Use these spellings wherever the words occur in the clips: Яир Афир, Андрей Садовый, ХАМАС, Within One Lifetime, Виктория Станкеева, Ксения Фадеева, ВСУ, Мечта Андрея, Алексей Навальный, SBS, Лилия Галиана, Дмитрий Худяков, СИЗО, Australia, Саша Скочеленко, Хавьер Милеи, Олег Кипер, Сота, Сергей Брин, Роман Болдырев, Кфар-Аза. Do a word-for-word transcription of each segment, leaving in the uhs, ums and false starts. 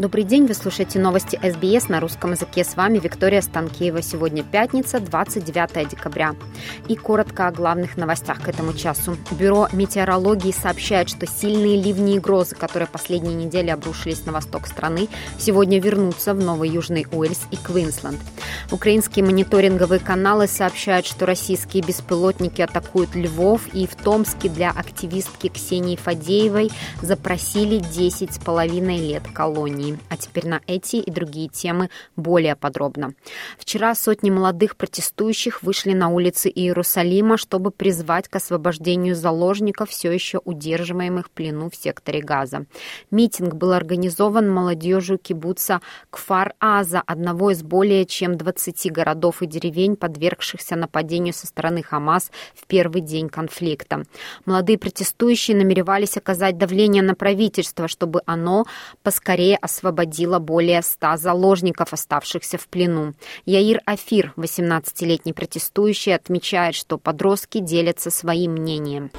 Добрый день, вы слушаете новости эс би эс на русском языке. С вами Виктория Станкеева. Сегодня пятница, двадцать девятое декабря. И коротко о главных новостях к этому часу. Бюро метеорологии сообщает, что сильные ливни и грозы, которые последние недели обрушились на восток страны, сегодня вернутся в Новый Южный Уэльс и Квинсленд. Украинские мониторинговые каналы сообщают, что российские беспилотники атакуют Львов, и в Томске для активистки Ксении Фадеевой запросили десять с половиной лет колонии. А теперь на эти и другие темы более подробно. Вчера сотни молодых протестующих вышли на улицы Иерусалима, чтобы призвать к освобождению заложников, все еще удерживаемых в плену в секторе Газа. Митинг был организован молодежью кибуца Кфар-Аза, одного из более чем двадцати городов и деревень, подвергшихся нападению со стороны ХАМАС в первый день конфликта. Молодые протестующие намеревались оказать давление на правительство, чтобы оно поскорее освободилось. освободила более ста заложников, оставшихся в плену. Яир Афир, восемнадцатилетний протестующий, отмечает, что подростки делятся своим мнением.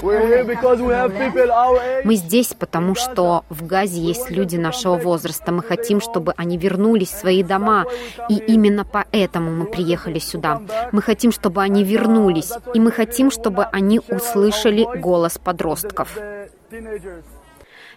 «Мы здесь, потому что в Газе есть люди нашего возраста. Мы хотим, чтобы они вернулись в свои дома. И именно поэтому мы приехали сюда. Мы хотим, чтобы они вернулись. И мы хотим, чтобы они услышали голос подростков».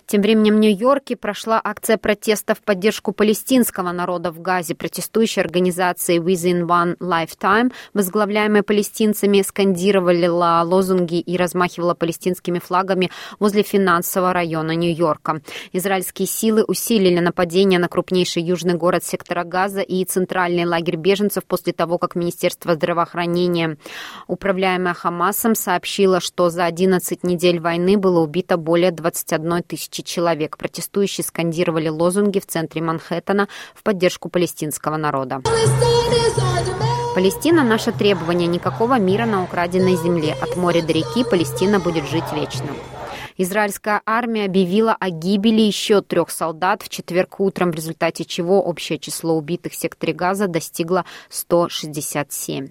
Тем временем в Нью-Йорке прошла акция протеста в поддержку палестинского народа в Газе. Протестующие организации Within One Lifetime, возглавляемые палестинцами, скандировали лозунги и размахивала палестинскими флагами возле финансового района Нью-Йорка. Израильские силы усилили нападение на крупнейший южный город сектора Газа и центральный лагерь беженцев после того, как Министерство здравоохранения, управляемое Хамасом, сообщило, что за одиннадцать недель войны было убито более двадцати одной тысячи человек. Протестующие скандировали лозунги в центре Манхэттена в поддержку палестинского народа. «Палестина – наше требование. Никакого мира на украденной земле. От моря до реки Палестина будет жить вечно». Израильская армия объявила о гибели еще трех солдат в четверг утром, в результате чего общее число убитых в секторе Газа достигло ста шестидесяти семи.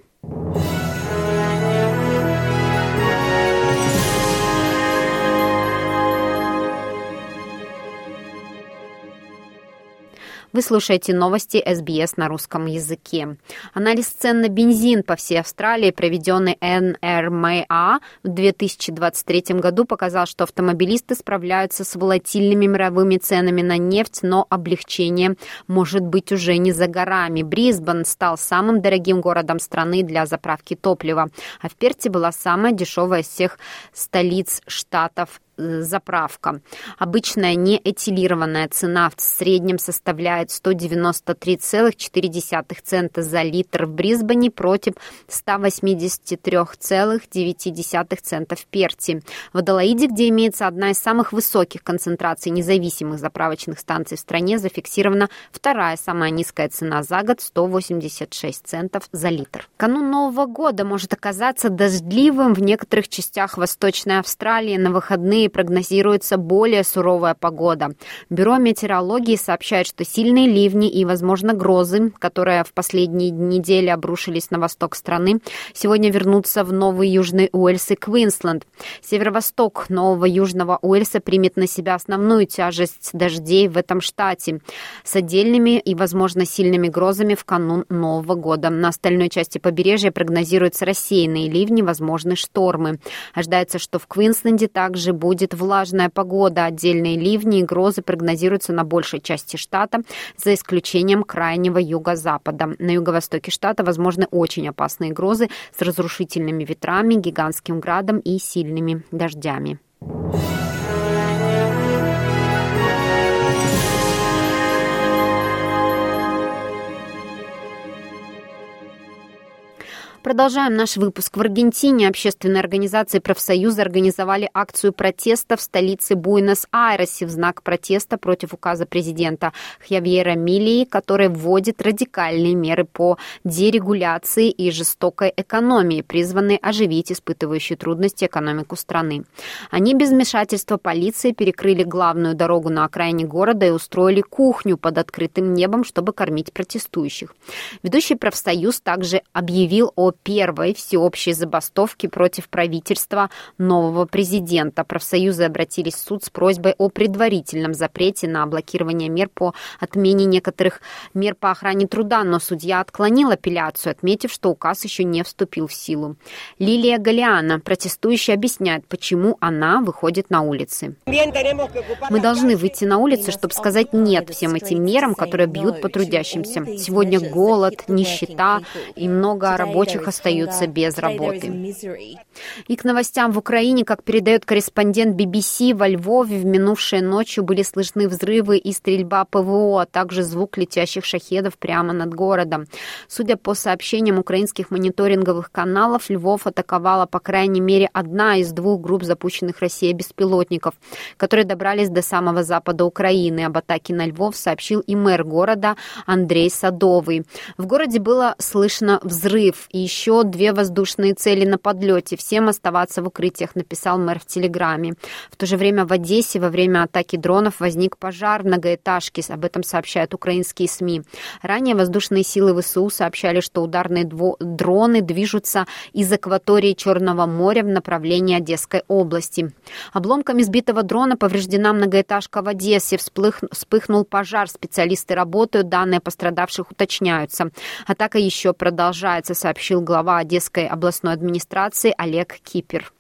Вы слушаете новости эс би эс на русском языке. Анализ цен на бензин по всей Австралии, проведенный эн эр эм а в две тысячи двадцать третьем году, показал, что автомобилисты справляются с волатильными мировыми ценами на нефть, но облегчение может быть уже не за горами. Брисбен стал самым дорогим городом страны для заправки топлива, а в Перте была самая дешевая из всех столиц штатов заправка. Обычная неэтилированная цена в среднем составляет сто девяносто три целых четыре десятых цента за литр в Брисбене против ста восьмидесяти трёх целых девяти десятых цента в Перти. В Аделаиде, где имеется одна из самых высоких концентраций независимых заправочных станций в стране, зафиксирована вторая самая низкая цена за год – сто восемьдесят шесть центов за литр. Канун Нового года может оказаться дождливым в некоторых частях Восточной Австралии. На выходные прогнозируется более суровая погода. Бюро метеорологии сообщает, что сильные ливни и, возможно, грозы, которые в последние недели обрушились на восток страны, сегодня вернутся в Новый Южный Уэльс и Квинсленд. Северо-восток Нового Южного Уэльса примет на себя основную тяжесть дождей в этом штате с отдельными и, возможно, сильными грозами в канун Нового года. На остальной части побережья прогнозируются рассеянные ливни, возможны штормы. Ожидается, что в Квинсленде также будет Будет влажная погода, отдельные ливни и грозы прогнозируются на большей части штата, за исключением крайнего юго-запада. На юго-востоке штата возможны очень опасные грозы с разрушительными ветрами, гигантским градом и сильными дождями. Продолжаем наш выпуск. В Аргентине общественные организации профсоюза организовали акцию протеста в столице Буэнос-Айресе в знак протеста против указа президента Хавьера Милеи, который вводит радикальные меры по дерегуляции и жестокой экономии, призванные оживить испытывающие трудности экономику страны. Они без вмешательства полиции перекрыли главную дорогу на окраине города и устроили кухню под открытым небом, чтобы кормить протестующих. Ведущий профсоюз также объявил о первой всеобщей забастовке против правительства нового президента. Профсоюзы обратились в суд с просьбой о предварительном запрете на блокирование мер по отмене некоторых мер по охране труда, но судья отклонил апелляцию, отметив, что указ еще не вступил в силу. Лилия Галиана, протестующая, объясняет, почему она выходит на улицы. Мы должны выйти на улицы, чтобы сказать «нет» всем этим мерам, которые бьют по трудящимся. Сегодня голод, нищета и много рабочих остаются без работы. И к новостям в Украине, как передает корреспондент би би си, во Львове в минувшую ночью были слышны взрывы и стрельба ПВО, а также звук летящих шахедов прямо над городом. Судя по сообщениям украинских мониторинговых каналов, Львов атаковала по крайней мере одна из двух групп запущенных Россией беспилотников, которые добрались до самого запада Украины. Об атаке на Львов сообщил и мэр города Андрей Садовый. В городе было слышно взрыв и еще две воздушные цели на подлете. Всем оставаться в укрытиях, написал мэр в Телеграме. В то же время в Одессе во время атаки дронов возник пожар в многоэтажке. Об этом сообщают украинские СМИ. Ранее воздушные силы ВСУ сообщали, что ударные дво- дроны движутся из акватории Черного моря в направлении Одесской области. Обломками сбитого дрона повреждена многоэтажка в Одессе. Всплых... Вспыхнул пожар. Специалисты работают, данные пострадавших уточняются. Атака еще продолжается, сообщил глава Одесской областной администрации Олег Кипер.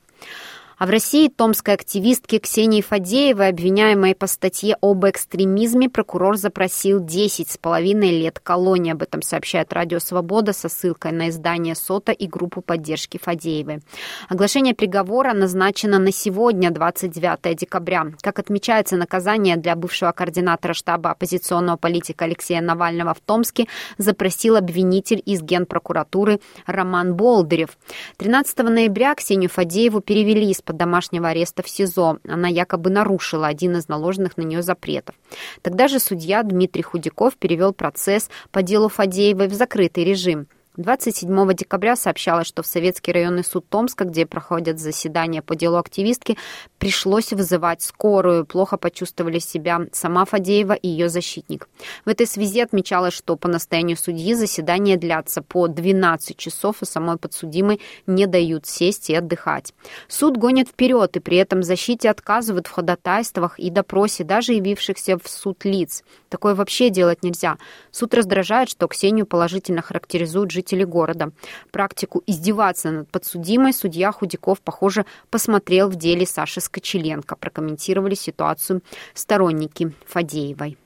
А в России томской активистке Ксении Фадеевой, обвиняемой по статье об экстремизме, прокурор запросил десять с половиной лет колонии. Об этом сообщает Радио Свобода со ссылкой на издание «Сота» и группу поддержки Фадеевой. Оглашение приговора назначено на сегодня, двадцать девятого декабря. Как отмечается, наказание для бывшего координатора штаба оппозиционного политика Алексея Навального в Томске запросил обвинитель из Генпрокуратуры Роман Болдырев. тринадцатого ноября Ксению Фадееву перевели из домашнего ареста в СИЗО. Она якобы нарушила один из наложенных на нее запретов. Тогда же судья Дмитрий Худяков перевел процесс по делу Фадеевой в закрытый режим. двадцать седьмого декабря сообщалось, что в Советский районный суд Томска, где проходят заседания по делу активистки, пришлось вызывать скорую. Плохо почувствовали себя сама Фадеева и ее защитник. В этой связи отмечалось, что по настоянию судьи заседания длятся по двенадцать часов, и самой подсудимой не дают сесть и отдыхать. Суд гонит вперед, и при этом защите отказывают в ходатайствах и допросе даже явившихся в суд лиц. Такое вообще делать нельзя. Суд раздражает, что Ксению положительно характеризуют жители города. Практику издеваться над подсудимой судья Худяков, похоже, посмотрел в деле Саши Скочеленко. Прокомментировали ситуацию сторонники Фадеевой.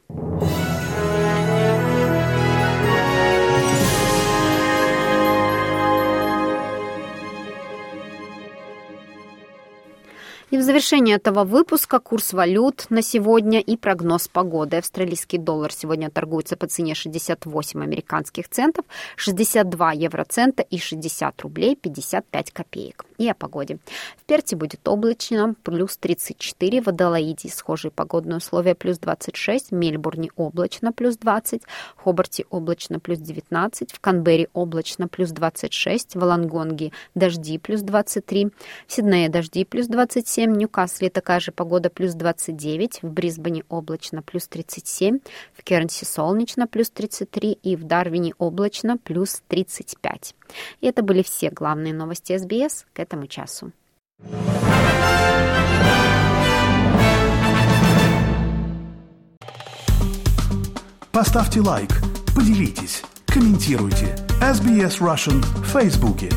И в завершение этого выпуска курс валют на сегодня и прогноз погоды. Австралийский доллар сегодня торгуется по цене шестьдесят восемь американских центов, шестьдесят два евроцента и шестьдесят рублей пятьдесят пять копеек. И о погоде. В Перте будет облачно, плюс тридцать четыре, в Аделаиде схожие погодные условия, плюс двадцать шесть, в Мельбурне облачно, плюс двадцать, в Хобарте облачно, плюс девятнадцать, в Канберре облачно, плюс двадцать шесть, в Волонгонге дожди, плюс двадцать три, в Сиднее дожди, плюс двадцать семь, в Ньюкасле такая же погода, плюс двадцать девять, в Брисбене облачно, плюс тридцать семь, в Кернсе солнечно, плюс тридцать три и в Дарвине облачно, плюс тридцать пять. И это были все главные новости эс би эс к этому часу. Поставьте лайк, поделитесь, комментируйте. эс би эс Russian в Фейсбуке.